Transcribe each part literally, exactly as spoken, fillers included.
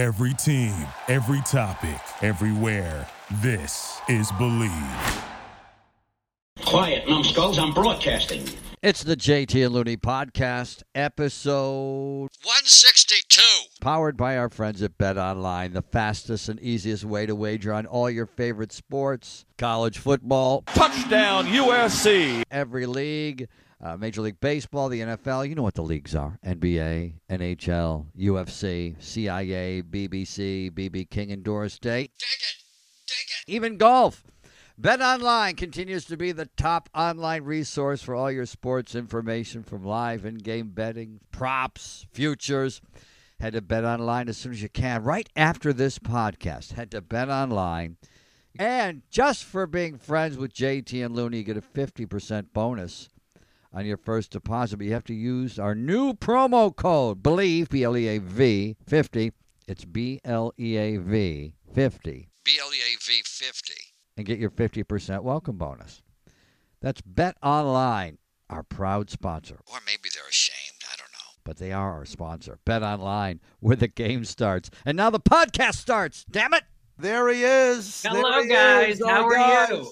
Every team, every topic, everywhere. This is Believe. Quiet, numbskulls, I'm broadcasting. It's the J T and Looney podcast, episode one sixty-two. Powered by our friends at BetOnline, the fastest and easiest way to wager on all your favorite sports, college football, touchdown U S C, every league, uh, Major League Baseball, the N F L, you know what the leagues are, N B A, N H L, U F C, C I A, B B C, B B King and Doris Day, dig it, dig it, even golf. BetOnline continues to be the top online resource for all your sports information from live in-game betting, props, futures. Head to BetOnline as soon as you can. Right after this podcast, head to BetOnline. And just for being friends with J T and Looney, you get a fifty percent bonus on your first deposit. But you have to use our new promo code, BLEAV, B L E A V, fifty. It's B L E A V, fifty. B L E A V, fifty. And get your fifty percent welcome bonus. That's BetOnline, our proud sponsor. Or maybe they're ashamed. I don't know. But they are our sponsor. BetOnline, where the game starts. And now the podcast starts. Damn it. There he is. Hello, he guys. Is. How oh, are guys. you?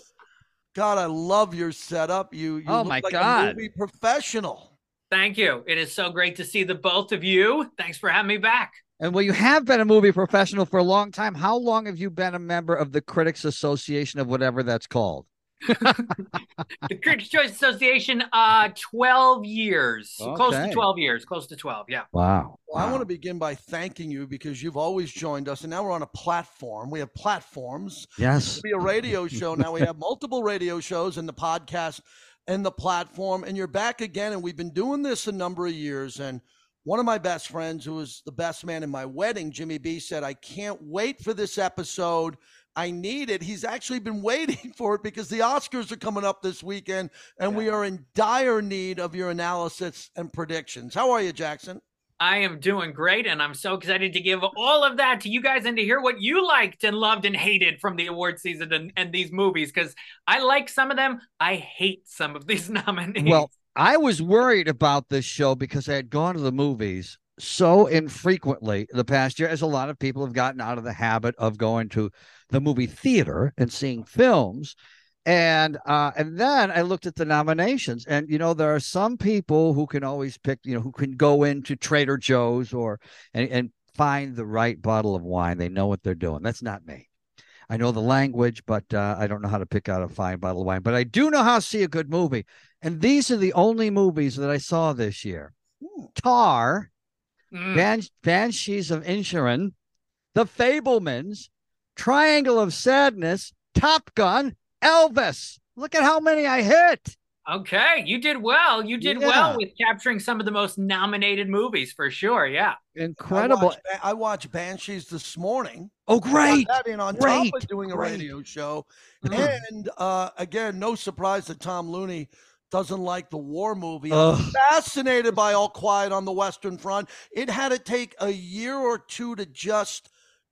God, I love your setup. You, you oh, look my like God. a movie professional. Thank you. It is so great to see the both of you. Thanks for having me back. And well, you have been a movie professional for a long time. How long have you been a member of the Critics Association of whatever that's called? The Critics Choice Association, uh, twelve years, okay. Close to twelve years, close to twelve. Yeah. Wow. Well, wow. I want to begin by thanking you because you've always joined us. And now we're on a platform. We have platforms. Yes. It used to be a radio show. Now we have multiple radio shows and the podcast and the platform. And you're back again. And we've been doing this a number of years. And one of my best friends, who was the best man in my wedding, Jimmy B, said, I can't wait for this episode. I need it. He's actually been waiting for it because the Oscars are coming up this weekend, and yeah. we are in dire need of your analysis and predictions. How are you, Jackson? I am doing great, and I'm so excited to give all of that to you guys and to hear what you liked and loved and hated from the award season and, and these movies, because I like some of them. I hate some of these nominees. Well, I was worried about this show because I had gone to the movies so infrequently the past year, as a lot of people have gotten out of the habit of going to the movie theater and seeing films. And uh, and then I looked at the nominations, and, you know, there are some people who can always pick, you know, who can go into Trader Joe's or and, and find the right bottle of wine. They know what they're doing. That's not me. I know the language, but uh, I don't know how to pick out a fine bottle of wine. But I do know how to see a good movie. And these are the only movies that I saw this year. Ooh. Tar, mm. Ban- Banshees of Inisherin, The Fabelmans, Triangle of Sadness, Top Gun, Elvis. Look at how many I hit. Okay, you did well. You did yeah. well with capturing some of the most nominated movies, for sure, yeah. Incredible. I watched, I watched Banshees this morning. Oh, great. I got that in on great. top of doing a great. radio show. Mm. And, uh, again, no surprise that Tom Looney doesn't like the war movie. I'm Ugh. fascinated by All Quiet on the Western Front. It had to take a year or two to just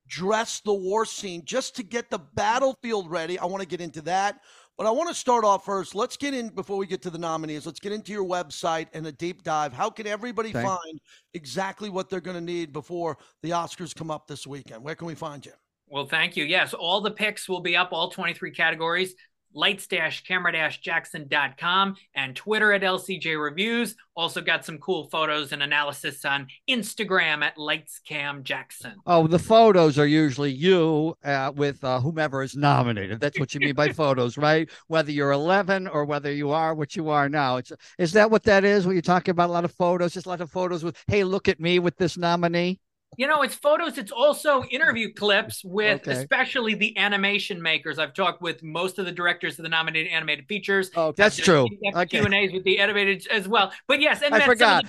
dress the war scene, just to get the battlefield ready. I want to get into that. But I want to start off first. Let's get in, before we get to the nominees, let's get into your website and a deep dive. How can everybody Thanks. find exactly what they're going to need before the Oscars come up this weekend? Where can we find you? Well, thank you. Yes, all the picks will be up, all twenty-three categories. lights camera jackson dot com and Twitter at L C J Reviews. Also got some cool photos and analysis on Instagram at Lights Cam Jackson. Oh, the photos are usually you uh, with uh, whomever is nominated. That's what you mean by photos, right? Whether you're eleven or whether you are what you are now. It's, is that what that is? What you're talking about? A lot of photos, just a lot of photos with, hey, look at me with this nominee. You know, it's photos. It's also interview clips with okay. especially the animation makers. I've talked with most of the directors of the nominated animated features. Oh, that's true. Okay. Q and A's with the animated as well. But yes, and I forgot.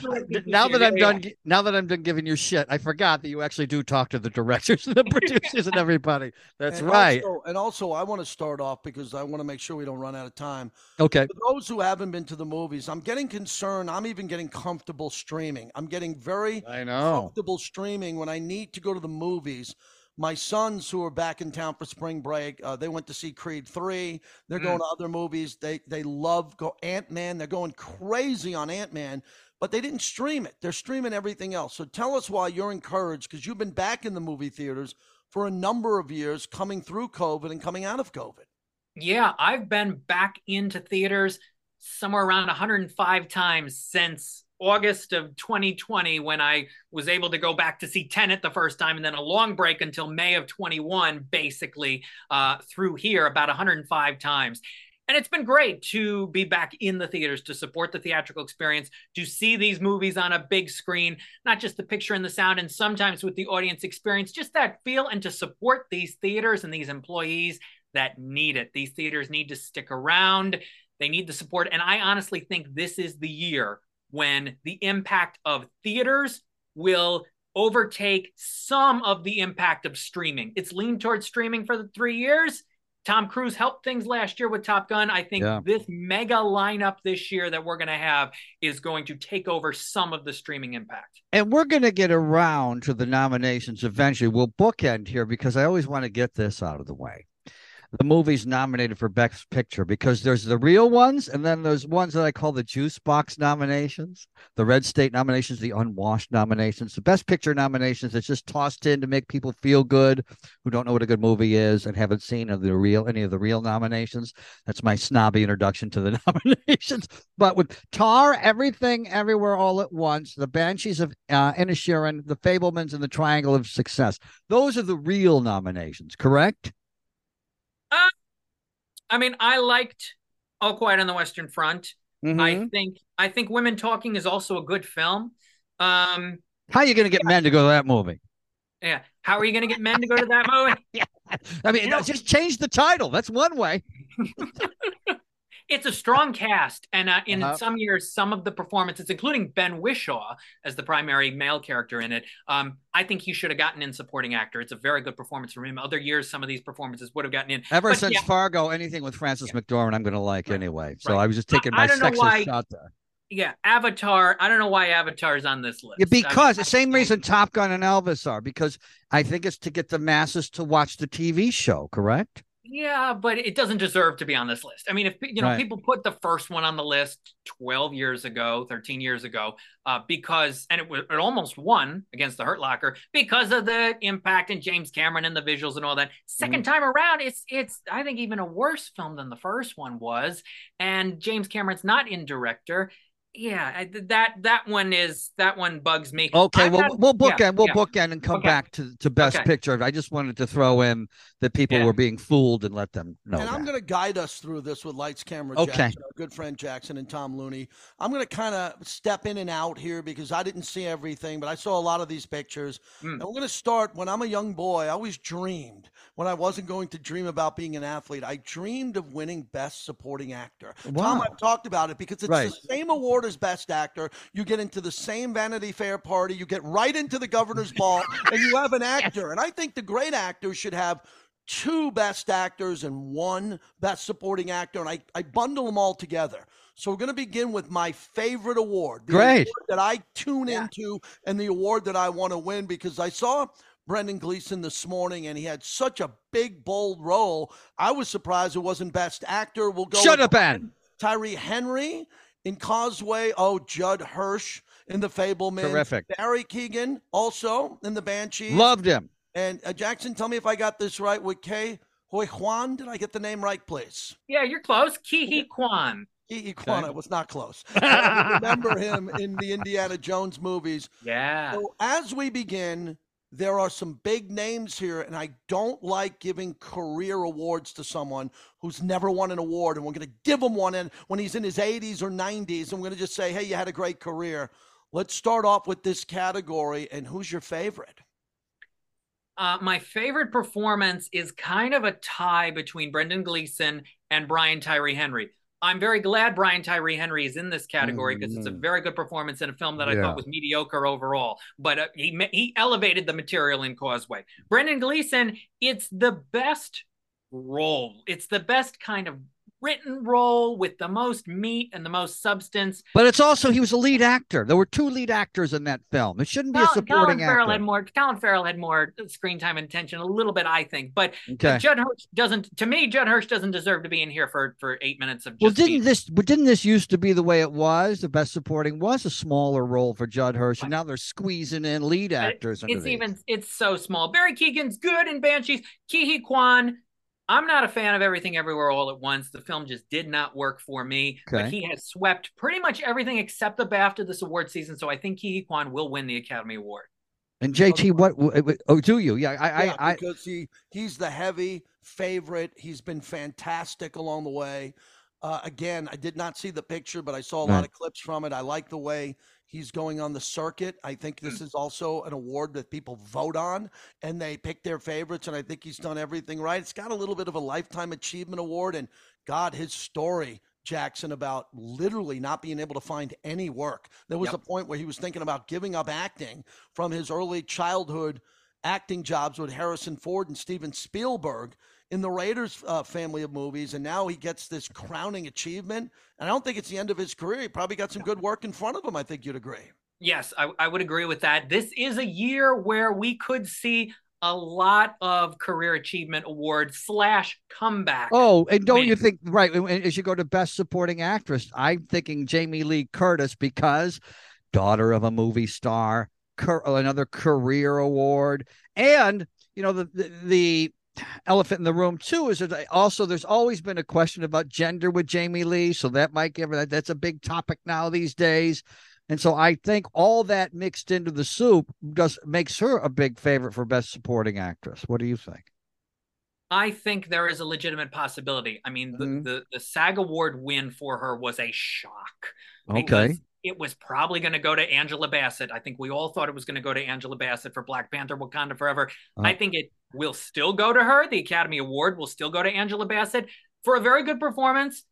Now that I'm yeah, done, yeah. now that I'm done giving you shit, I forgot that you actually do talk to the directors and the producers and everybody. That's and right. Also, and also, I want to start off because I want to make sure we don't run out of time. Okay. For those who haven't been to the movies, I'm getting concerned. I'm even getting comfortable streaming. I'm getting very I know. comfortable streaming. When I need to go to the movies, my sons who are back in town for spring break, uh, they went to see Creed Three. They're mm. going to other movies. They they love go Ant-Man. They're going crazy on Ant-Man. but they didn't stream it. They're streaming everything else. So tell us why you're encouraged, because you've been back in the movie theaters for a number of years, coming through COVID and coming out of COVID. Yeah, I've been back into theaters somewhere around one hundred five times since August of twenty twenty, when I was able to go back to see Tenet the first time, and then a long break until May of twenty-one, basically uh, through here about one hundred five times. And it's been great to be back in the theaters, to support the theatrical experience, to see these movies on a big screen, not just the picture and the sound, and sometimes with the audience experience, just that feel, and to support these theaters and these employees that need it. These theaters need to stick around. They need the support. And I honestly think this is the year when the impact of theaters will overtake some of the impact of streaming. It's leaned towards streaming for the three years. Tom Cruise helped things last year with Top Gun. I think yeah. this mega lineup this year that we're going to have is going to take over some of the streaming impact. And we're going to get around to the nominations eventually. We'll bookend here because I always want to get this out of the way. The movies nominated for Best Picture, because there's the real ones, and then there's ones that I call the juice box nominations, the red state nominations, the unwashed nominations, the Best Picture nominations that's just tossed in to make people feel good who don't know what a good movie is and haven't seen of the real any of the real nominations. That's my snobby introduction to the nominations. But with Tar, Everything, Everywhere, All at Once, the Banshees of uh, Inisherin, the Fabelmans, and the Triangle of Success, those are the real nominations, correct? Uh, I mean, I liked All Quiet on the Western Front. Mm-hmm. I think I think Women Talking is also a good film. Um, How are you going to get yeah. men to go to that movie? Yeah. How are you going to get men to go to that movie? yeah. I mean, you know, just change the title. That's one way. It's a strong cast. And uh, in uh-huh. some years, some of the performances, including Ben Whishaw as the primary male character in it, um, I think he should have gotten in supporting actor. It's a very good performance from him. Other years, some of these performances would have gotten in. Ever but, since yeah. Fargo, anything with Frances yeah. McDormand, I'm going to like right. anyway. So right. I was just taking I, my I don't sexist know why, shot there. Yeah, Avatar. I don't know why Avatar is on this list. Yeah, because I mean, the same reason Top Gun and Elvis are, because I think it's to get the masses to watch the T V show, correct? Yeah, but it doesn't deserve to be on this list. I mean, if you know, right. people put the first one on the list twelve years ago, thirteen years ago, uh, because, and it, it almost won against the Hurt Locker because of the impact and James Cameron and the visuals and all that. Second mm. time around, it's, it's I think, even a worse film than the first one was. And James Cameron's not in director. Yeah, I, that that one is that one bugs me. Okay, well, we'll bookend, yeah, we'll yeah. bookend and come okay. back to, to Best okay. Picture. I just wanted to throw in that people yeah. were being fooled and let them know. And that. I'm going to guide us through this with Lights, Camera, okay. Jackson, our good friend Jackson and Tom Looney. I'm going to kind of step in and out here because I didn't see everything, but I saw a lot of these pictures. Mm. And we're going to start when I'm a young boy. I always dreamed when I wasn't going to dream about being an athlete. I dreamed of winning Best Supporting Actor. Wow. Tom, I've talked about it because it's right. the same award as Best Actor. You get into the same Vanity Fair party, you get right into the governor's ball, and you have an actor. And I think the great actors should have two Best Actors and one Best Supporting Actor, and I, I bundle them all together. So we're going to begin with my favorite award, the great. award that I tune yeah. into, and the award that I want to win, because I saw Brendan Gleeson this morning, and he had such a big, bold role. I was surprised it wasn't Best Actor. We'll go Shut up, Ben. Tyree Henry in Causeway, oh, Judd Hirsch in The Fabelmans. Terrific. Barry Keoghan also in The Banshees. Loved him. And uh, Jackson, tell me if I got this right with Ke Huy Quan. Did I get the name right, please? Yeah, you're close. Ke Huy Quan. Ke Huy Quan. Okay. I was not close. I remember him in the Indiana Jones movies. Yeah. So as we begin, there are some big names here, and I don't like giving career awards to someone who's never won an award, and we're going to give him one in when he's in his eighties or nineties, and we're going to just say, hey, you had a great career. Let's start off with this category, and who's your favorite? Uh, my favorite performance is kind of a tie between Brendan Gleeson and Brian Tyree Henry. I'm very glad Brian Tyree Henry is in this category because mm-hmm. it's a very good performance in a film that I yeah. thought was mediocre overall. But uh, he he elevated the material in Causeway. Brendan Gleeson, it's the best role. It's the best kind of written role with the most meat and the most substance. But it's also, he was a lead actor. There were two lead actors in that film. It shouldn't be Colin, a supporting Colin Farrell actor. Had more, Colin Farrell had more screen time and attention a little bit, I think. But okay. Judd Hirsch doesn't, to me, Judd Hirsch doesn't deserve to be in here for, for eight minutes of just Well, didn't eating. this didn't this used to be the way it was? The best supporting was a smaller role for Judd Hirsch, and now they're squeezing in lead actors. It, it's these. even, it's so small. Barry Keoghan's good in Banshees. Ki-Hee Kwan, I'm not a fan of Everything Everywhere All at Once. The film just did not work for me, okay. but he has swept pretty much everything except the BAFTA this award season, so I think Ki-Hee Kwan will win the Academy Award. And J T, what, oh, do you? Yeah, I, yeah, I, because I, he, he's the heavy favorite. He's been fantastic along the way. Uh, again, I did not see the picture, but I saw a right. lot of clips from it. I like the way he's going on the circuit. I think this is also an award that people vote on, and they pick their favorites, and I think he's done everything right. It's got a little bit of a lifetime achievement award, and God, his story, Jackson, about literally not being able to find any work. There was yep. a point where he was thinking about giving up acting from his early childhood acting jobs with Harrison Ford and Steven Spielberg in the Raiders uh, family of movies, and now he gets this crowning achievement. And I don't think it's the end of his career. He probably got some good work in front of him. I think you'd agree. Yes, I, I would agree with that. This is a year where we could see a lot of career achievement awards slash comeback. Oh, and don't wins. you think, right, as you go to Best Supporting Actress, I'm thinking Jamie Lee Curtis, because daughter of a movie star, another career award. And, you know, the the, the elephant in the room too is that also there's always been a question about gender with Jamie Lee, so that might give her that that's a big topic now these days. And so I think all that mixed into the soup just makes her a big favorite for Best Supporting Actress. What do you think? I think there is a legitimate possibility. I mean, mm-hmm. the, the the SAG Award win for her was a shock. Okay. It was probably going to go to Angela Bassett. I think we all thought it was going to go to Angela Bassett for Black Panther, Wakanda Forever. Oh. I think it will still go to her. The Academy Award will still go to Angela Bassett for a very good performance.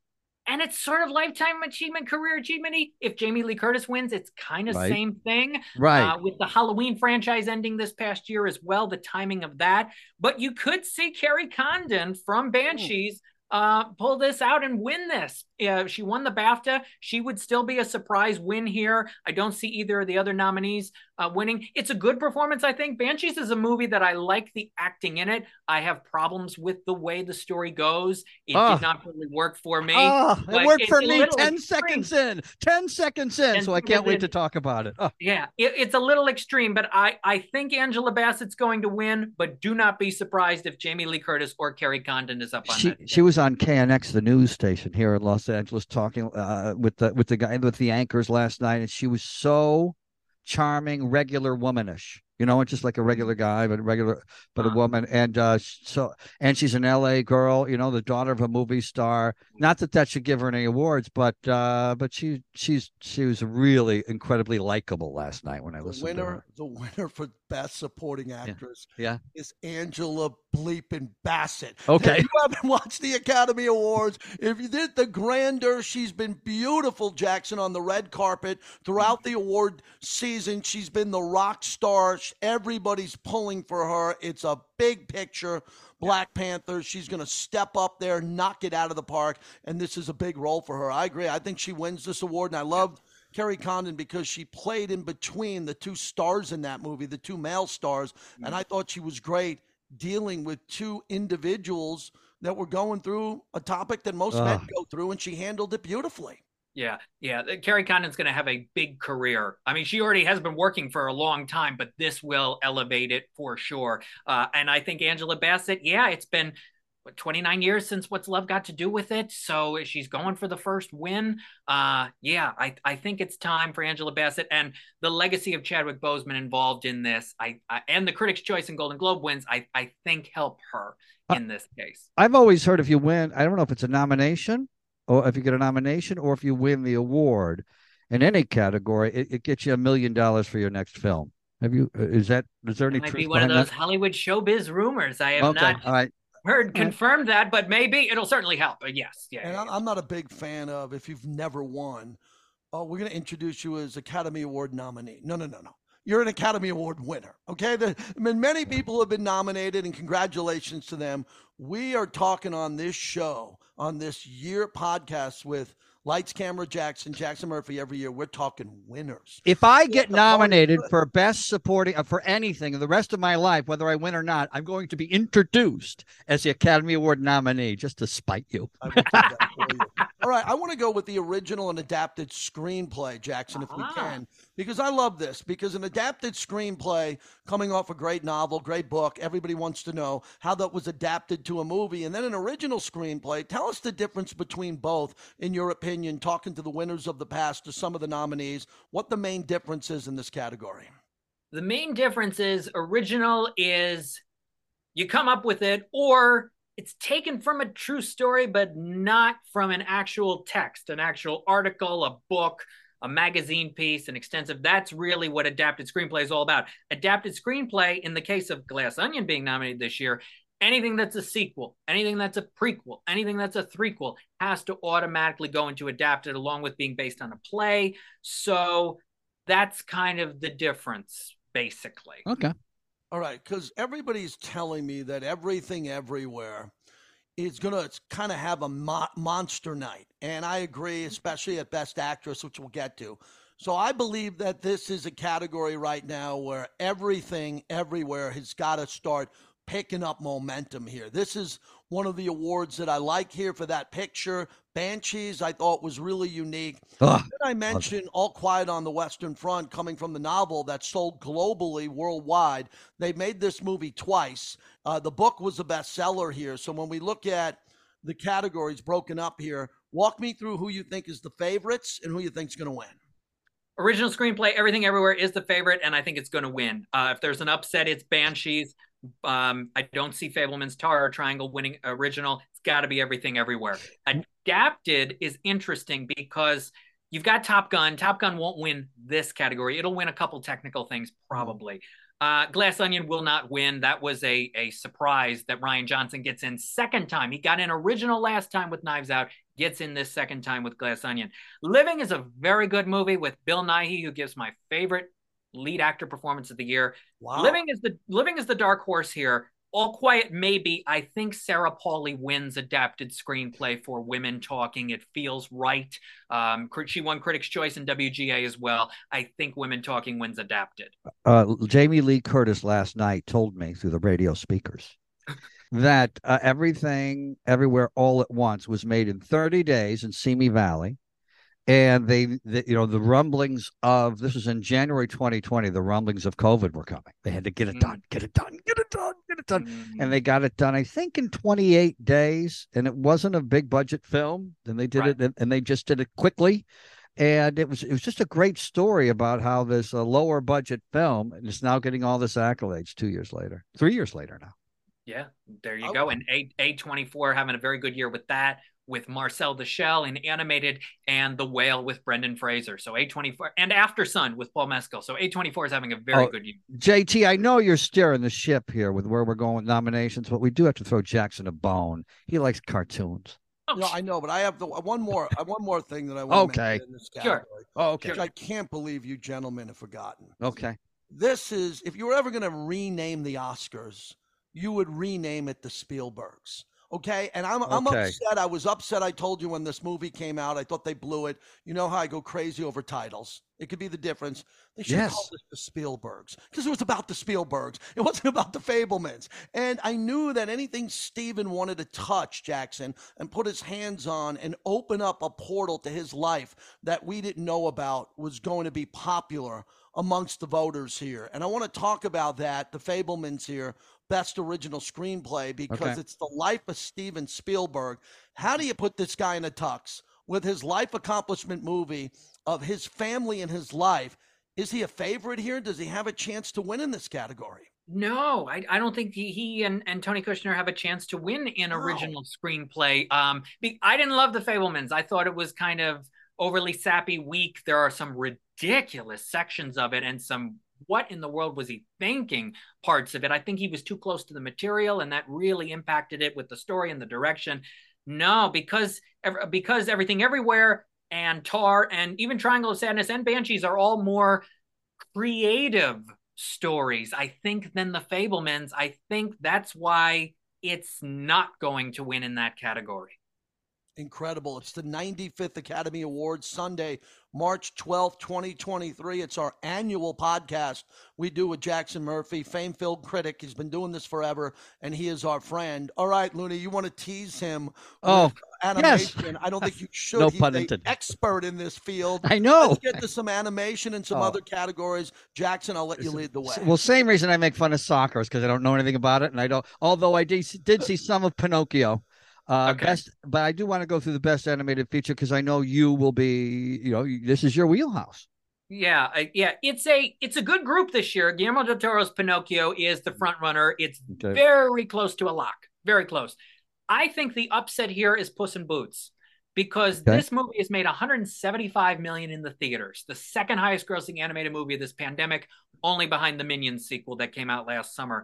And it's sort of lifetime achievement, career achievement-y. If Jamie Lee Curtis wins, it's kind of the right. same thing. Right. Uh, with the Halloween franchise ending this past year as well, the timing of that. But you could see Carrie Condon from Banshees Uh, pull this out and win this. Uh, she won the BAFTA. She would still be a surprise win here. I don't see either of the other nominees uh, winning. It's a good performance, I think. Banshees is a movie that I like the acting in it. I have problems with the way the story goes. It oh. did not really work for me. Oh, it worked for me ten seconds in. ten seconds in, so I can't wait to talk about it. Oh. Yeah, it, it's a little extreme, but I, I think Angela Bassett's going to win, but do not be surprised if Jamie Lee Curtis or Carrie Condon is up on she, that. She was on K N X, the news station here in Los Angeles, talking uh, with the with the guy with the anchors last night, and she was so charming, regular womanish, you know, just like a regular guy, but regular, but wow. a woman, and uh, so and she's an L A girl, you know, the daughter of a movie star. Not that that should give her any awards, but uh, but she she's she was really incredibly likable last night when I the listened. Winner, to her. The winner for Best Supporting Actress, yeah, yeah. is Angela bleeping Bassett. Okay, if you haven't watched the Academy Awards, if you did the grandeur, she's been beautiful, Jackson, on the red carpet throughout the award season. She's been the rock star. Everybody's pulling for her. It's a big picture. Black yeah. Panther. She's going to step up there, knock it out of the park, and this is a big role for her. I agree. I think she wins this award, and I loved Carrie Condon because she played in between the two stars in that movie, the two male stars, mm-hmm. and I thought she was great dealing with two individuals that were going through a topic that most uh. men go through, and she handled it beautifully. Yeah, yeah. Carrie Condon's going to have a big career. I mean, she already has been working for a long time, but this will elevate it for sure. Uh, and I think Angela Bassett, yeah, it's been what, twenty-nine years since What's Love Got to Do with It. So she's going for the first win. Uh, yeah, I, I think it's time for Angela Bassett, and the legacy of Chadwick Boseman involved in this. I, I and the Critics' Choice and Golden Globe wins, I, I think, help her in this case. I've always heard if you win, I don't know if it's a nomination, or if you get a nomination, or if you win the award in any category, it, it gets you a million dollars for your next film. Have you? Is that? Is there any? It might truth be one of those that? Hollywood showbiz rumors. I have okay. not All right. heard All confirmed right. that, but maybe it'll certainly help. Yes, yeah. And yeah, I'm yeah. not a big fan of if you've never won. Oh, we're going to introduce you as Academy Award nominee. No, no, no, no. you're an Academy Award winner, okay? There, I mean, many people have been nominated, and congratulations to them. We are talking on this show, on this year podcast with Lights, Camera, Jackson, Jackson Murphy every year. We're talking winners. If I get nominated for best supporting, uh, for anything the rest of my life, whether I win or not, I'm going to be introduced as the Academy Award nominee just to spite you. I will do that for you. All right. I want to go with the original and adapted screenplay, Jackson, if uh-huh. we can, because I love this, because an adapted screenplay coming off a great novel, great book, everybody wants to know how that was adapted to a movie. And then an original screenplay. Tell us the difference between both, in your opinion. Talking to the winners of the past, to some of the nominees, what the main difference is in this category? The main difference is original is you come up with it, or it's taken from a true story, but not from an actual text, an actual article, a book, a magazine piece, an extensive. That's really what adapted screenplay is all about. Adapted screenplay, in the case of Glass Onion being nominated this year, anything that's a sequel, anything that's a prequel, anything that's a threequel has to automatically go into adapted, along with being based on a play. So that's kind of the difference, basically. Okay. All right. Because everybody's telling me that Everything Everywhere is going to kind of have a mo- monster night. And I agree, especially at Best Actress, which we'll get to. So I believe that this is a category right now where Everything Everywhere has got to start picking up momentum here. This is one of the awards that I like here for that picture. Banshees, I thought, was really unique. Ugh, Did I mention All Quiet on the Western Front, coming from the novel that sold globally, worldwide? They made this movie twice. Uh, the book was a bestseller here. So when we look at the categories broken up here, walk me through who you think is the favorites and who you think is going to win. Original screenplay, Everything Everywhere is the favorite, and I think it's going to win. Uh, if there's an upset, it's Banshees. Um, I don't see Fabelman's Tar or Triangle winning original. It's got to be Everything Everywhere. Adapted is interesting because you've got Top Gun. Top Gun won't win this category. It'll win a couple technical things, probably. Uh, Glass Onion will not win. That was a, a surprise that Rian Johnson gets in second time. He got in original last time with Knives Out, gets in this second time with Glass Onion. Living is a very good movie with Bill Nighy, who gives my favorite lead actor performance of the year. Wow. Living is the Living is the dark horse here. All Quiet, maybe. I think Sarah Pauli wins adapted screenplay for Women Talking. It feels right. Um, she won Critics Choice and W G A as well. I think Women Talking wins adapted. Uh, Jamie Lee Curtis last night told me through the radio speakers that uh, Everything Everywhere All at Once was made in thirty days in Simi Valley. And they, the, you know, the rumblings of, this was in January twenty twenty, the rumblings of COVID were coming. They had to get it done, get it done, get it done, get it done. Mm-hmm. And they got it done, I think, in twenty-eight days. And it wasn't a big budget film. And they did right. it, and they just did it quickly. And it was it was just a great story about how this uh, lower budget film is now getting all this accolades two years later, three years later now. Yeah, there you okay. go. And A twenty-four having a very good year with that, with Marcel the Shell in animated, and The Whale with Brendan Fraser. So A twenty-four, and Aftersun with Paul Mescal. So A twenty-four is having a very oh, good year. J T, I know you're steering the ship here with where we're going with nominations, but we do have to throw Jackson a bone. He likes cartoons. Oh, no, I know, but I have the one more one more thing that I want to okay. mention in this category. Sure. Oh, okay. Which I can't believe you gentlemen have forgotten. Okay. This is, if you were ever going to rename the Oscars, you would rename it the Spielbergs. Okay, and I'm okay. I'm upset. I was upset. I told you when this movie came out, I thought they blew it. You know how I go crazy over titles. It could be the difference. They should yes. call this the Spielbergs, because it was about the Spielbergs. It wasn't about the Fabelmans. And I knew that anything Steven wanted to touch, Jackson, and put his hands on and open up a portal to his life that we didn't know about was going to be popular amongst the voters here. And I want to talk about that, the Fabelmans here, Best Original Screenplay, because okay. it's the life of Steven Spielberg. How do you put this guy in a tux with his life accomplishment movie of his family and his life? Is he a favorite here? Does he have a chance to win in this category? No, I, I don't think he, he and, and Tony Kushner have a chance to win in no. original screenplay. Um, I didn't love The Fabelmans. I thought it was kind of overly sappy, weak. There are some ridiculous sections of it and some what in the world was he thinking parts of it. I think he was too close to the material, and that really impacted it with the story and the direction. No, because because Everything Everywhere and Tar and even Triangle of Sadness and Banshees are all more creative stories, I think, than The Fabelmans. I think that's why it's not going to win in that category. Incredible. It's the ninety-fifth Academy Awards, Sunday, March twelfth, twenty twenty-three. It's our annual podcast we do with Jackson Murphy, fame-filled critic. He's been doing this forever, and he is our friend. All right, Looney, you want to tease him oh, with animation? Yes. I don't think you should. No He's pun intended. Expert in this field. I know. Let's get to some animation and some oh. other categories. Jackson, I'll let you lead the way. Well, same reason I make fun of soccer is because I don't know anything about it, and I don't. Although I did, did see some of Pinocchio. Uh, okay. Best, but I do want to go through the best animated feature because I know you will be, you know, this is your wheelhouse. Yeah, I, yeah, it's a it's a good group this year. Guillermo del Toro's Pinocchio is the front runner. It's okay. very close to a lock, very close. I think the upset here is Puss in Boots because okay. this movie has made one hundred seventy-five million dollars in the theaters, the second highest grossing animated movie of this pandemic, only behind the Minions sequel that came out last summer.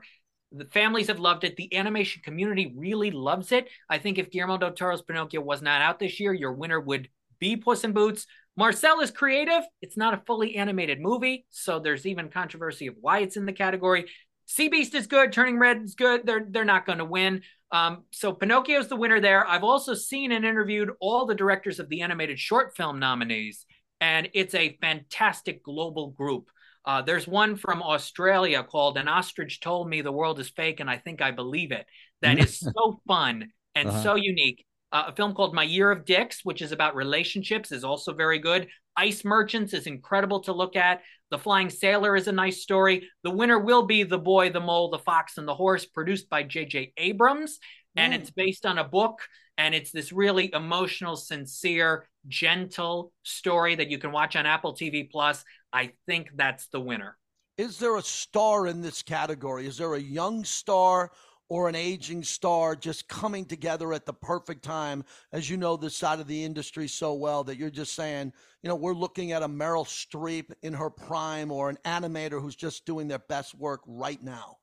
The families have loved it. The animation community really loves it. I think if Guillermo del Toro's Pinocchio was not out this year, your winner would be Puss in Boots. Marcel is creative. It's not a fully animated movie, so there's even controversy of why it's in the category. Sea Beast is good. Turning Red is good. They're, they're not going to win. Um, so Pinocchio's the winner there. I've also seen and interviewed all the directors of the animated short film nominees, and it's a fantastic global group. Uh, there's one from Australia called An Ostrich Told Me the World is Fake and I Think I Believe It. That is so fun and uh-huh. so unique. Uh, a film called My Year of Dicks, which is about relationships, is also very good. Ice Merchants is incredible to look at. The Flying Sailor is a nice story. The winner will be The Boy, the Mole, the Fox, and the Horse, produced by J J Abrams. Mm. And it's based on a book. And it's this really emotional, sincere, gentle story that you can watch on Apple T V Plus. I think that's the winner. Is there a star in this category? Is there a young star or an aging star just coming together at the perfect time? As you know, this side of the industry so well that you're just saying, you know, we're looking at a Meryl Streep in her prime or an animator who's just doing their best work right now.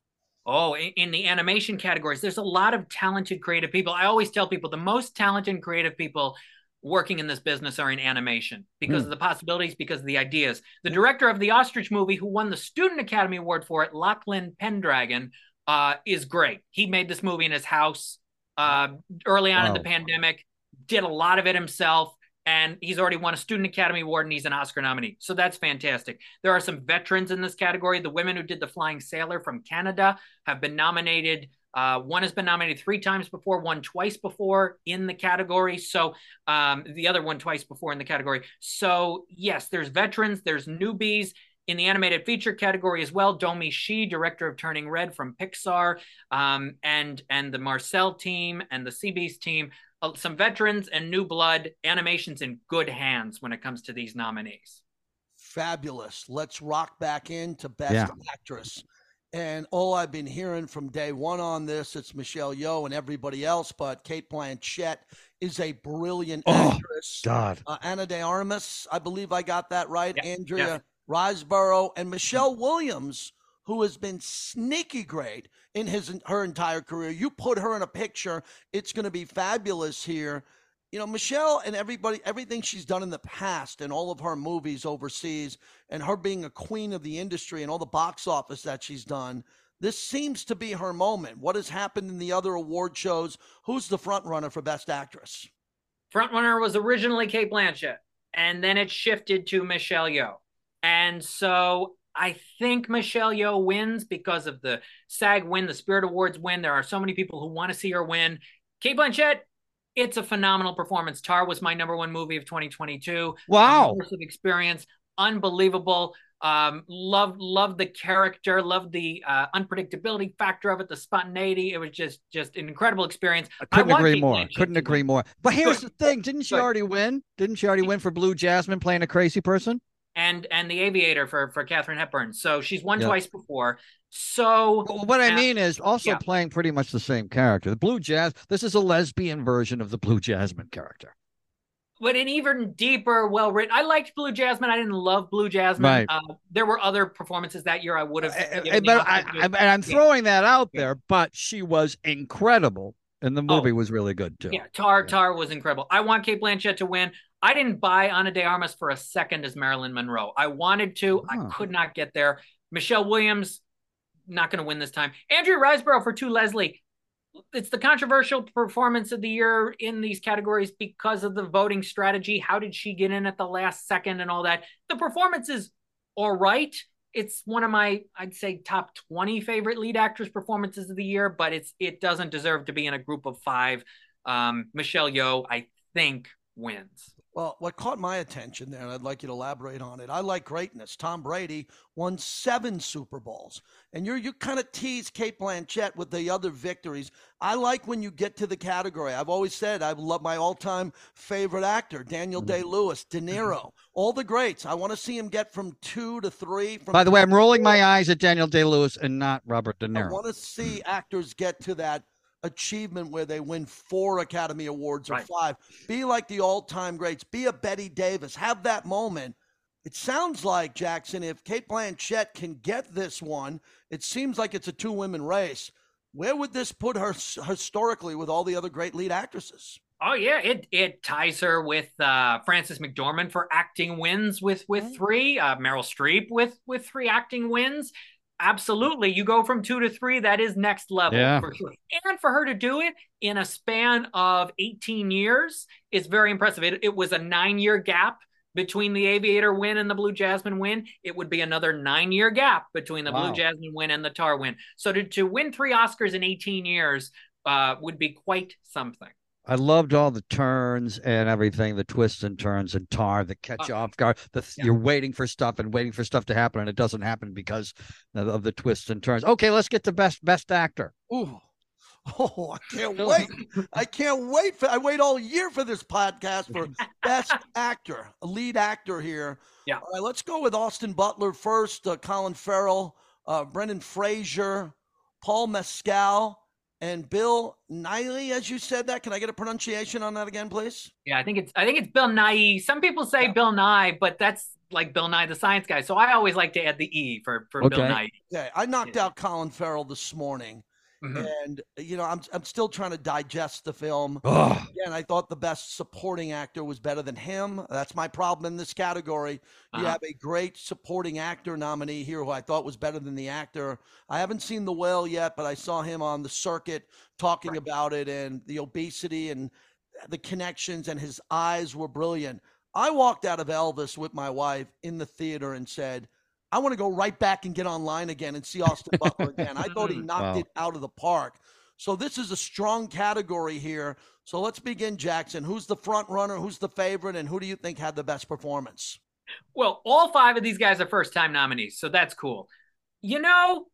Oh, in the animation categories, there's a lot of talented creative people. I always tell people the most talented and creative people working in this business are in animation because mm. of the possibilities, because of the ideas. The director of the Ostrich movie who won the Student Academy Award for it, Lachlan Pendragon, uh, is great. He made this movie in his house uh, early on wow. in the pandemic, did a lot of it himself. And he's already won a Student Academy Award and he's an Oscar nominee. So that's fantastic. There are some veterans in this category. The women who did The Flying Sailor from Canada have been nominated. Uh, one has been nominated three times before, one twice before in the category. So um, the other one twice before in the category. So yes, there's veterans, there's newbies. In the animated feature category as well, Domi Shi, director of Turning Red from Pixar, um, and, and the Marcel team and the Sea Beast team, uh, some veterans and new blood. Animation's in good hands when it comes to these nominees. Fabulous. Let's rock back into Best yeah. Actress. And all I've been hearing from day one on this, it's Michelle Yeoh and everybody else, but Cate Blanchett is a brilliant oh, actress. God. Uh, Ana de Armas, I believe I got that right. Yeah. Andrea. Yeah. Riseborough, and Michelle Williams, who has been sneaky great in his her entire career. You put her in a picture, it's going to be fabulous here. You know, Michelle and everybody, everything she's done in the past and all of her movies overseas and her being a queen of the industry and all the box office that she's done, this seems to be her moment. What has happened in the other award shows? Who's the front runner for Best Actress? Front runner was originally Cate Blanchett, and then it shifted to Michelle Yeoh. And so I think Michelle Yeoh wins because of the SAG win, the Spirit Awards win. There are so many people who want to see her win. Cate Blanchett, it's a phenomenal performance. Tar was my number one movie of twenty twenty-two. Wow. Immersive experience. Unbelievable. Um, loved, loved the character, loved the uh, unpredictability factor of it, the spontaneity. It was just, just an incredible experience. I couldn't I agree more. Blanchett couldn't agree more. But here's the thing. Didn't she already win? Didn't she already win for Blue Jasmine playing a crazy person? And and The Aviator for, for Katharine Hepburn. So she's won yeah. twice before. So well, what I uh, mean is also yeah. playing pretty much the same character. The Blue Jazz. This is a lesbian version of the Blue Jasmine character. But an even deeper, well written. I liked Blue Jasmine. I didn't love Blue Jasmine. Right. Uh, there were other performances that year I would have. Uh, but I, I, and I'm throwing yeah. that out there. But she was incredible, and the movie oh. was really good too. Yeah, Tar yeah. Tar was incredible. I want Cate Blanchett to win. I didn't buy Ana de Armas for a second as Marilyn Monroe. I wanted to. Huh. I could not get there. Michelle Williams, not going to win this time. Andrea Riseborough for two Leslie. It's the controversial performance of the year in these categories because of the voting strategy. How did she get in at the last second and all that? The performance is all right. It's one of my, I'd say, top twenty favorite lead actress performances of the year, but it's it doesn't deserve to be in a group of five. Um, Michelle Yeoh, I think, wins. Well, what caught my attention there, and I'd like you to elaborate on it. I like greatness. Tom Brady won seven Super Bowls, and you're you kind of tease Cate Blanchett with the other victories. I like when you get to the category. I've always said I love my all-time favorite actor, Daniel Day-Lewis, De Niro, all the greats. I want to see him get from two to three. From By the way, I'm rolling my eyes at Daniel Day-Lewis and not Robert De Niro. I want to see actors get to that achievement where they win four Academy Awards or right. five. Be like the all-time greats. Be a Betty Davis. Have that moment. It sounds like, Jackson, if Cate Blanchett can get this one, it seems like it's a two-women race. Where would this put her historically with all the other great lead actresses? Oh, yeah. It it ties her with uh, Frances McDormand for acting wins with, with right. three. Uh, Meryl Streep with, with three acting wins. Absolutely. You go from two to three. That is next level. Yeah. For sure. And for her to do it in a span of eighteen years is very impressive. It, it was a nine year gap between the Aviator win and the Blue Jasmine win. It would be another nine year gap between the wow. Blue Jasmine win and the Tar win. So to, to win three Oscars in eighteen years uh, would be quite something. I loved all the turns and everything, the twists and turns and Tar, the catch you off guard. The, yeah. You're waiting for stuff and waiting for stuff to happen, and it doesn't happen because of the twists and turns. Okay, let's get to best best actor. Ooh. Oh, I can't wait. I can't wait. For, I wait all year for this podcast for best actor, a lead actor here. Yeah. All right, let's go with Austin Butler first, uh, Colin Farrell, uh, Brendan Fraser, Paul Mescal, and Bill Nighy, as you said that. Can I get a pronunciation on that again, please? Yeah, I think it's I think it's Bill Nighy. Some people say yeah. Bill Nye, but that's like Bill Nye the Science Guy. So I always like to add the E for, for okay. Bill Nighy. Okay. I knocked yeah. out Colin Farrell this morning. Mm-hmm. And, you know, I'm I'm still trying to digest the film. Ugh. Again, I thought the best supporting actor was better than him. That's my problem in this category. You uh-huh. have a great supporting actor nominee here who I thought was better than the actor. I haven't seen The Whale yet, but I saw him on the circuit talking right. about it, and the obesity and the connections, and his eyes were brilliant. I walked out of Elvis with my wife in the theater and said, I want to go right back and get online again and see Austin Butler again. I thought he knocked wow. it out of the park. So this is a strong category here. So let's begin, Jackson. Who's the front runner? Who's the favorite? And who do you think had the best performance? Well, all five of these guys are first-time nominees, so that's cool. You know,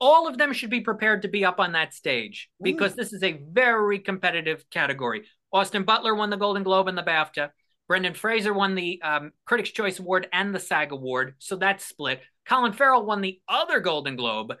all of them should be prepared to be up on that stage because Ooh. This is a very competitive category. Austin Butler won the Golden Globe and the BAFTA. Brendan Fraser won the um, Critics' Choice Award and the SAG Award, so that's split. Colin Farrell won the other Golden Globe.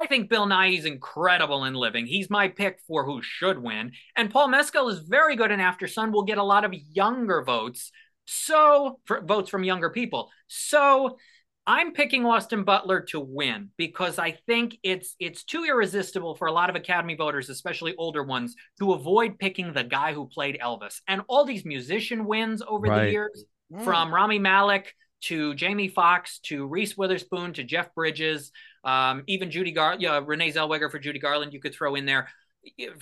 I think Bill Nighy's incredible in Living. He's my pick for who should win. And Paul Mescal is very good in Aftersun. We'll get a lot of younger votes, so for, votes from younger people. So I'm picking Austin Butler to win because I think it's it's too irresistible for a lot of Academy voters, especially older ones, to avoid picking the guy who played Elvis. And all these musician wins over right. the years, yeah. from Rami Malek to Jamie Foxx to Reese Witherspoon to Jeff Bridges, um, even Judy Garland, yeah, Renee Zellweger for Judy Garland, you could throw in there.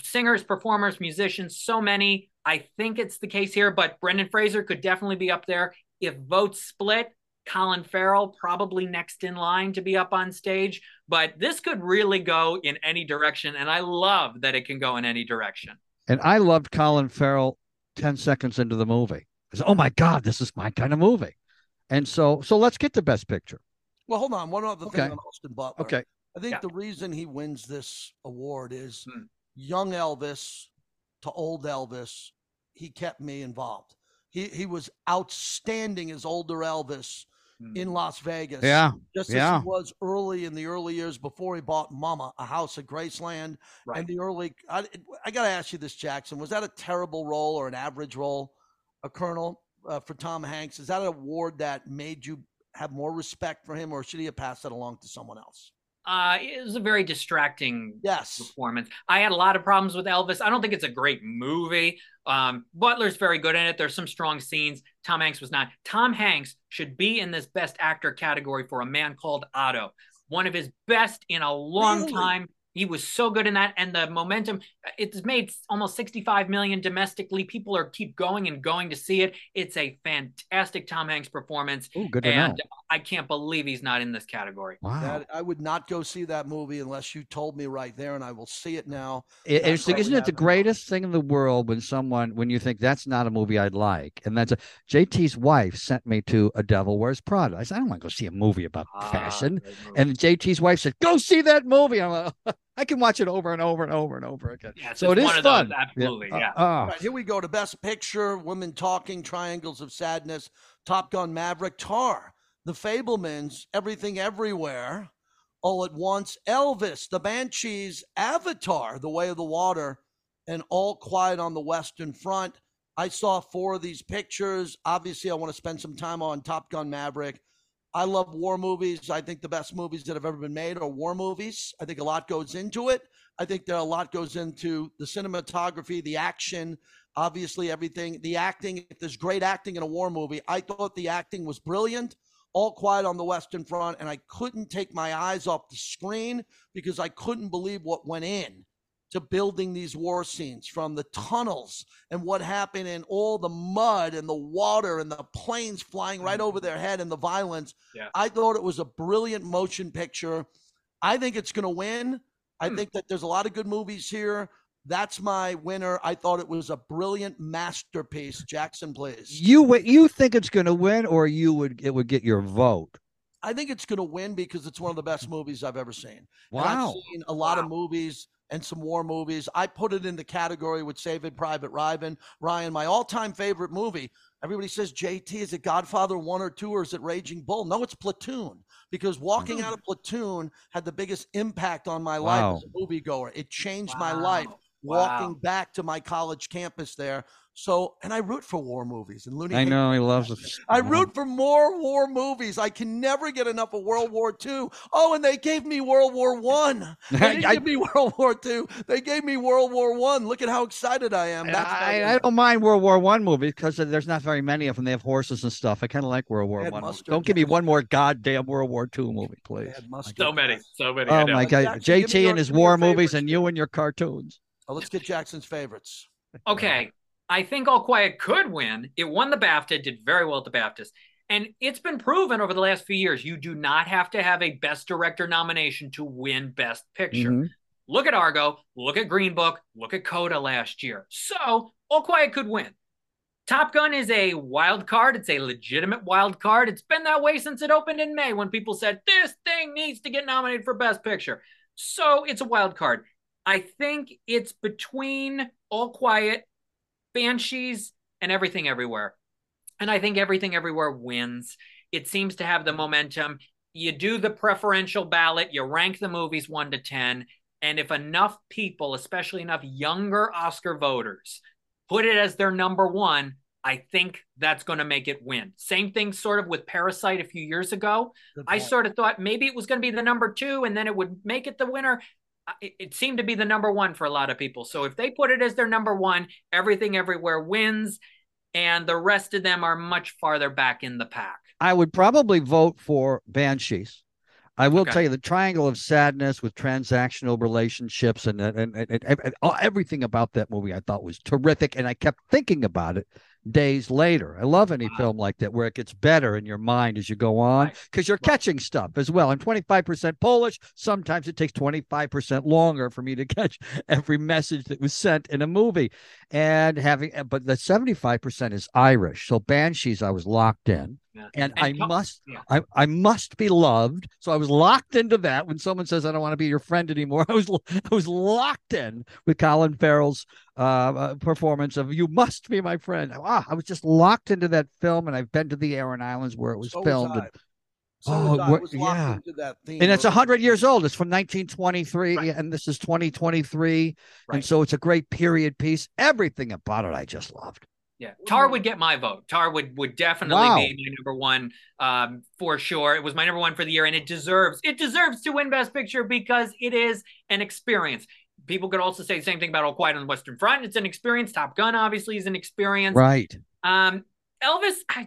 Singers, performers, musicians, so many. I think it's the case here, but Brendan Fraser could definitely be up there. If votes split, Colin Farrell probably next in line to be up on stage, but this could really go in any direction. And I love that it can go in any direction. And I loved Colin Farrell ten seconds into the movie. I said, oh my God, this is my kind of movie. And so, so let's get the best picture. Well, hold on. One other okay. thing on Austin Butler. Okay. I think yeah. the reason he wins this award is hmm. young Elvis to old Elvis. He kept me involved. He, he was outstanding as older Elvis in Las Vegas. Yeah. Just as yeah. he was early in the early years before he bought Mama, a house at Graceland. Right. And the early, I, I got to ask you this, Jackson, was that a terrible role or an average role, a colonel uh, for Tom Hanks? Is that an award that made you have more respect for him, or should he have passed that along to someone else? Uh, it was a very distracting yes. performance. I had a lot of problems with Elvis. I don't think it's a great movie. Um, Butler's very good in it. There's some strong scenes. Tom Hanks was not. Tom Hanks should be in this Best Actor category for A Man Called Otto. One of his best in a long really? time. He was so good in that. And the momentum, it's made almost sixty-five million domestically. People are keep going and going to see it. It's a fantastic Tom Hanks performance. Ooh, good to and know. I can't believe he's not in this category. Wow. That, I would not go see that movie unless you told me right there, and I will see it now. It, isn't it the it. greatest thing in the world when someone, when you think that's not a movie I'd like? And that's a, J T's wife sent me to A Devil Wears Prada. I said, I don't want to go see a movie about ah, fashion. And J T's wife said, go see that movie. I'm like, I can watch it over and over and over and over again. Yeah, so it is fun. Those, absolutely, yeah. yeah. Uh, uh. Right, here we go to Best Picture, Women Talking, Triangles of Sadness, Top Gun Maverick, Tar, The Fabelmans, Everything Everywhere, All at Once, Elvis, The Banshees, Avatar, The Way of the Water, and All Quiet on the Western Front. I saw four of these pictures. Obviously, I want to spend some time on Top Gun Maverick. I love war movies. I think the best movies that have ever been made are war movies. I think a lot goes into it. I think that a lot goes into the cinematography, the action, obviously everything, the acting. If there's great acting in a war movie, I thought the acting was brilliant. All Quiet on the Western Front, and I couldn't take my eyes off the screen because I couldn't believe what went in to building these war scenes, from the tunnels and what happened and all the mud and the water and the planes flying right over their head and the violence. Yeah. I thought it was a brilliant motion picture. I think it's going to win. I hmm. think that there's a lot of good movies here. That's my winner. I thought it was a brilliant masterpiece. Jackson, please. You you think it's going to win, or you would it would get your vote? I think it's going to win because it's one of the best movies I've ever seen. Wow. And I've seen a lot wow. of movies and some war movies. I put it in the category with Saving Private Ryan. Ryan, my all-time favorite movie. Everybody says, J T, is it Godfather one or two, or is it Raging Bull? No, it's Platoon, because walking mm-hmm. out of Platoon had the biggest impact on my wow. life as a moviegoer. It changed wow. my life. Walking wow. back to my college campus there. So, and I root for war movies. And Looney I know, he loves it. I root for more war movies. I can never get enough of World War Two. Oh, and they gave me World War One. They didn't I, give me World War Two. They gave me World War One. Look at how excited I am. That's I, I, I don't mind World War One movies because there's not very many of them. They have horses and stuff. I kind of like World War One. Don't give me one more goddamn World War Two movie, please. So many, so many. Oh my God, J T and his war movies, and you and your cartoons. Well, let's get Jackson's favorites. Okay. I think All Quiet could win. It won the BAFTA, did very well at the BAFTAs. And it's been proven over the last few years, you do not have to have a Best Director nomination to win Best Picture. Mm-hmm. Look at Argo, look at Green Book, look at CODA last year. So All Quiet could win. Top Gun is a wild card. It's a legitimate wild card. It's been that way since it opened in May, when people said, this thing needs to get nominated for Best Picture. So it's a wild card. I think it's between All Quiet, Banshees, and Everything Everywhere. And I think Everything Everywhere wins. It seems to have the momentum. You do the preferential ballot, you rank the movies one to ten. And if enough people, especially enough younger Oscar voters, put it as their number one, I think that's going to make it win. Same thing sort of with Parasite a few years ago. I sort of thought maybe it was going to be the number two and then it would make it the winner. It seemed to be the number one for a lot of people. So if they put it as their number one, Everything Everywhere wins, and the rest of them are much farther back in the pack. I would probably vote for Banshees. I will okay. tell you, the Triangle of Sadness with transactional relationships and, and, and, and, and everything about that movie I thought was terrific, and I kept thinking about it days later. I love any wow. film like that where it gets better in your mind as you go on, because you're right. catching stuff as well. I'm twenty-five percent Polish. Sometimes it takes twenty-five percent longer for me to catch every message that was sent in a movie. And having, but the seventy-five percent is Irish. So Banshees, I was locked in. Yeah. And, and I Tom, must, yeah. I, I must be loved. So I was locked into that. When someone says, I don't want to be your friend anymore, I was, I was locked in with Colin Farrell's uh, performance of You Must Be My Friend. Ah, I was just locked into that film, and I've been to the Aran Islands where it was so filmed. Was and, so oh, was I. I was yeah. into that theme. And it's a hundred years old. It's from nineteen twenty-three right. and this is twenty twenty-three. Right. And so it's a great period piece. Everything about it, I just loved. Yeah, Tar would get my vote. Tar would would definitely wow. be my number one um, for sure. It was my number one for the year, and it deserves it deserves to win Best Picture because it is an experience. People could also say the same thing about All Quiet on the Western Front. It's an experience. Top Gun obviously is an experience, right? Um, Elvis, I,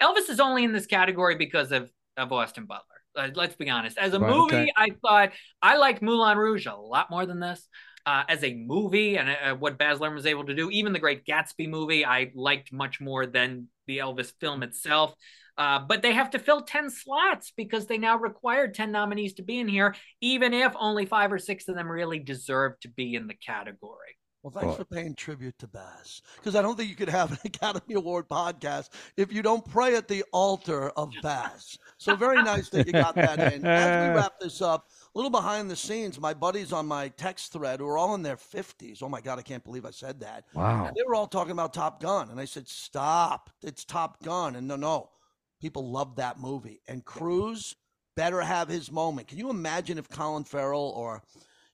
Elvis is only in this category because of of Austin Butler. Uh, let's be honest. As a right, movie, okay. I thought I liked Moulin Rouge a lot more than this. Uh, as a movie and uh, what Baz Luhrmann was able to do, even the Great Gatsby movie, I liked much more than the Elvis film itself. Uh, but they have to fill ten slots because they now require ten nominees to be in here, even if only five or six of them really deserve to be in the category. Well, thanks for paying tribute to Baz, because I don't think you could have an Academy Award podcast if you don't pray at the altar of Baz. So very nice that you got that in. As we wrap this up, a little behind the scenes, my buddies on my text thread who are all in their fifties. Oh, my God, I can't believe I said that. Wow. And they were all talking about Top Gun. And I said, stop. It's Top Gun. And no, no. People love that movie. And Cruise better have his moment. Can you imagine if Colin Farrell or,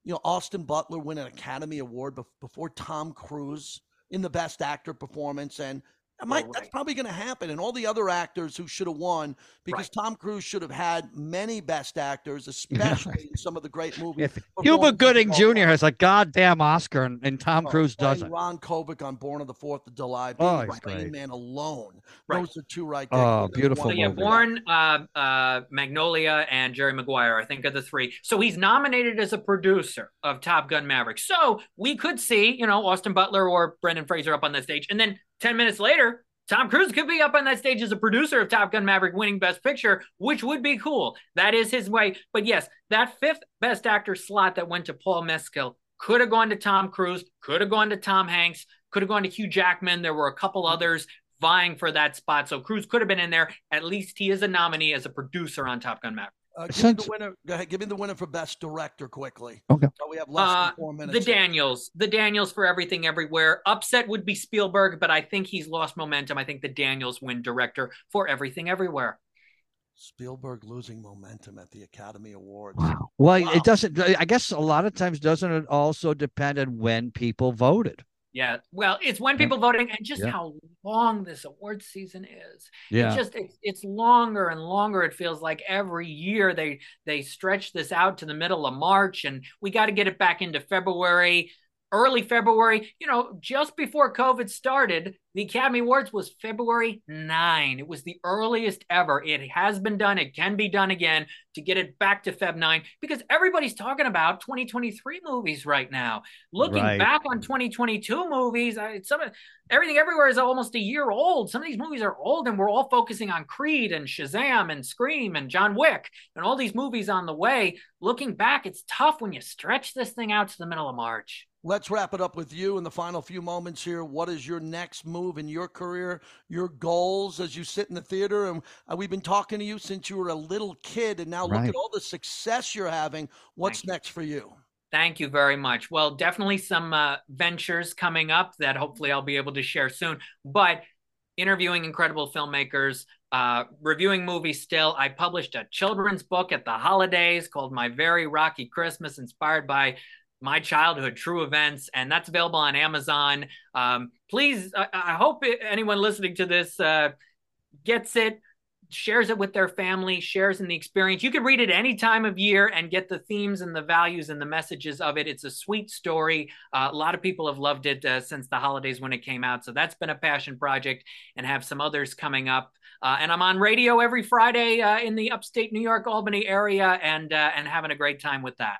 you know, Austin Butler win an Academy Award be- before Tom Cruise in the Best Actor performance? And that might, right. that's probably going to happen. And all the other actors who should have won, because right. Tom Cruise should have had many Best Actors, especially in some of the great movies. Cuba Gooding Junior has a goddamn Oscar, and, and Tom oh, Cruise doesn't. Ron Kovic on Born on the Fourth of July. Oh, Rain Man alone. Right. Those are two right there. Oh, beautiful. So, yeah, Born, uh, uh, Magnolia, and Jerry Maguire, I think, are the three. So he's nominated as a producer of Top Gun Maverick. So we could see, you know, Austin Butler or Brendan Fraser up on that stage, and then ten minutes later, Tom Cruise could be up on that stage as a producer of Top Gun Maverick winning Best Picture, which would be cool. That is his way. But yes, that fifth Best Actor slot that went to Paul Mescal could have gone to Tom Cruise, could have gone to Tom Hanks, could have gone to Hugh Jackman. There were a couple others vying for that spot. So Cruise could have been in there. At least he is a nominee as a producer on Top Gun Maverick. Uh, give, Since, me the winner, go ahead, give me the winner for Best Director quickly. Okay. So we have less uh, than four minutes. The here. Daniels. The Daniels for Everything Everywhere. Upset would be Spielberg, but I think he's lost momentum. I think the Daniels win Director for Everything Everywhere. Spielberg losing momentum at the Academy Awards. Wow. Well, wow. It doesn't, I guess a lot of times, doesn't it also depend on when people voted? Yeah, well, it's when people voting and just yeah. how long this award season is. Yeah. It's just it's, it's longer and longer. It feels like every year they they stretch this out to the middle of March, and we got to get it back into February, early February. You know, just before COVID started, the Academy Awards was February ninth. It was the earliest ever. It has been done. It can be done again to get it back to February ninth, because everybody's talking about twenty twenty-three movies right now. Looking right. back on twenty twenty-two movies, I, some Everything Everywhere is almost a year old. Some of these movies are old, and we're all focusing on Creed and Shazam and Scream and John Wick and all these movies on the way. Looking back, it's tough when you stretch this thing out to the middle of March. Let's wrap it up with you in the final few moments here. What is your next move in your career, your goals as you sit in the theater? And uh, we've been talking to you since you were a little kid, and now right. look at all the success you're having. What's Thank next you. for you? Thank you very much. Well, definitely some uh, ventures coming up that hopefully I'll be able to share soon, but interviewing incredible filmmakers, uh, reviewing movies still. I published a children's book at the holidays called My Very Rocky Christmas, inspired by my childhood, true events, and that's available on Amazon. Um, please, I, I hope anyone listening to this uh, gets it, shares it with their family, shares in the experience. You can read it any time of year and get the themes and the values and the messages of it. It's a sweet story. Uh, a lot of people have loved it uh, since the holidays when it came out. So that's been a passion project, and have some others coming up. Uh, and I'm on radio every Friday uh, in the upstate New York, Albany area, and uh, and having a great time with that.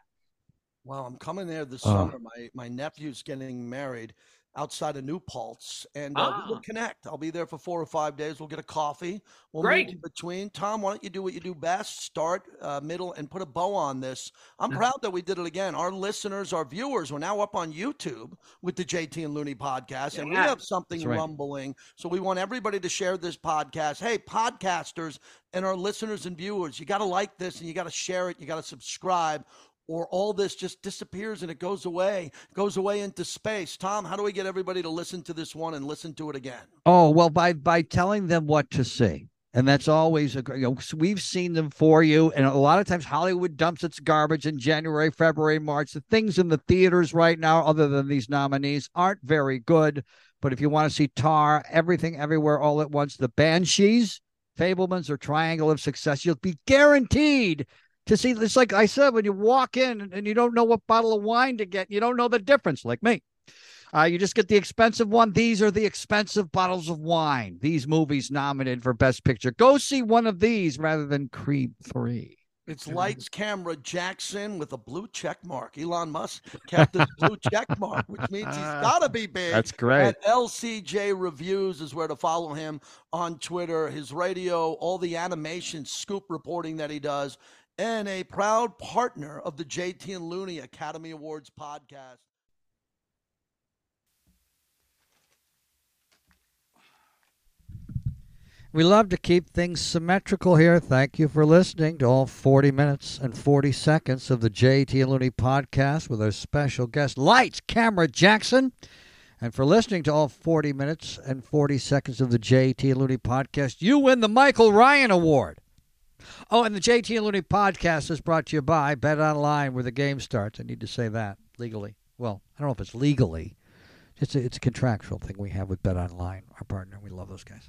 Well, I'm coming there this oh. summer. My my nephew's getting married outside of New Paltz, and uh, ah. we'll connect. I'll be there for four or five days. We'll get a coffee. We'll Great. meet in between. Tom, why don't you do what you do best, start, uh, middle, and put a bow on this. I'm proud that we did it again. Our listeners, our viewers, we're now up on YouTube with the J T and Looney podcast, yeah. and we have something right. rumbling. So we want everybody to share this podcast. Hey, podcasters and our listeners and viewers, you got to like this, and you got to share it. You got to subscribe, or all this just disappears and it goes away, goes away into space. Tom, how do we get everybody to listen to this one and listen to it again? Oh, well, by by telling them what to see. And that's always, a, you know, we've seen them for you. And a lot of times Hollywood dumps its garbage in January, February, March. The things in the theaters right now, other than these nominees, aren't very good. But if you want to see Tar, Everything Everywhere All at Once, The Banshees, Fabelmans, or Triangle of Success, you'll be guaranteed to see. It's like I said, when you walk in and you don't know what bottle of wine to get, you don't know the difference, like me. Uh, you just get the expensive one. These are the expensive bottles of wine. These movies nominated for Best Picture. Go see one of these rather than Creed Three. It's Lights Camera Jackson with a blue check mark. Elon Musk kept his blue check mark, which means he's got to be big. That's great. And L C J Reviews is where to follow him on Twitter, his radio, all the animation scoop reporting that he does, and a proud partner of the J T and Looney Academy Awards podcast. We love to keep things symmetrical here. Thank you for listening to all forty minutes and forty seconds of the J T and Looney podcast with our special guest, Lights Camera Jackson. And for listening to all forty minutes and forty seconds of the J T and Looney podcast, you win the Michael Ryan Award. Oh, and the J T and Looney podcast is brought to you by BetOnline, where the game starts. I need to say that legally. Well, I don't know if it's legally. It's a, it's a contractual thing we have with BetOnline, our partner. We love those guys.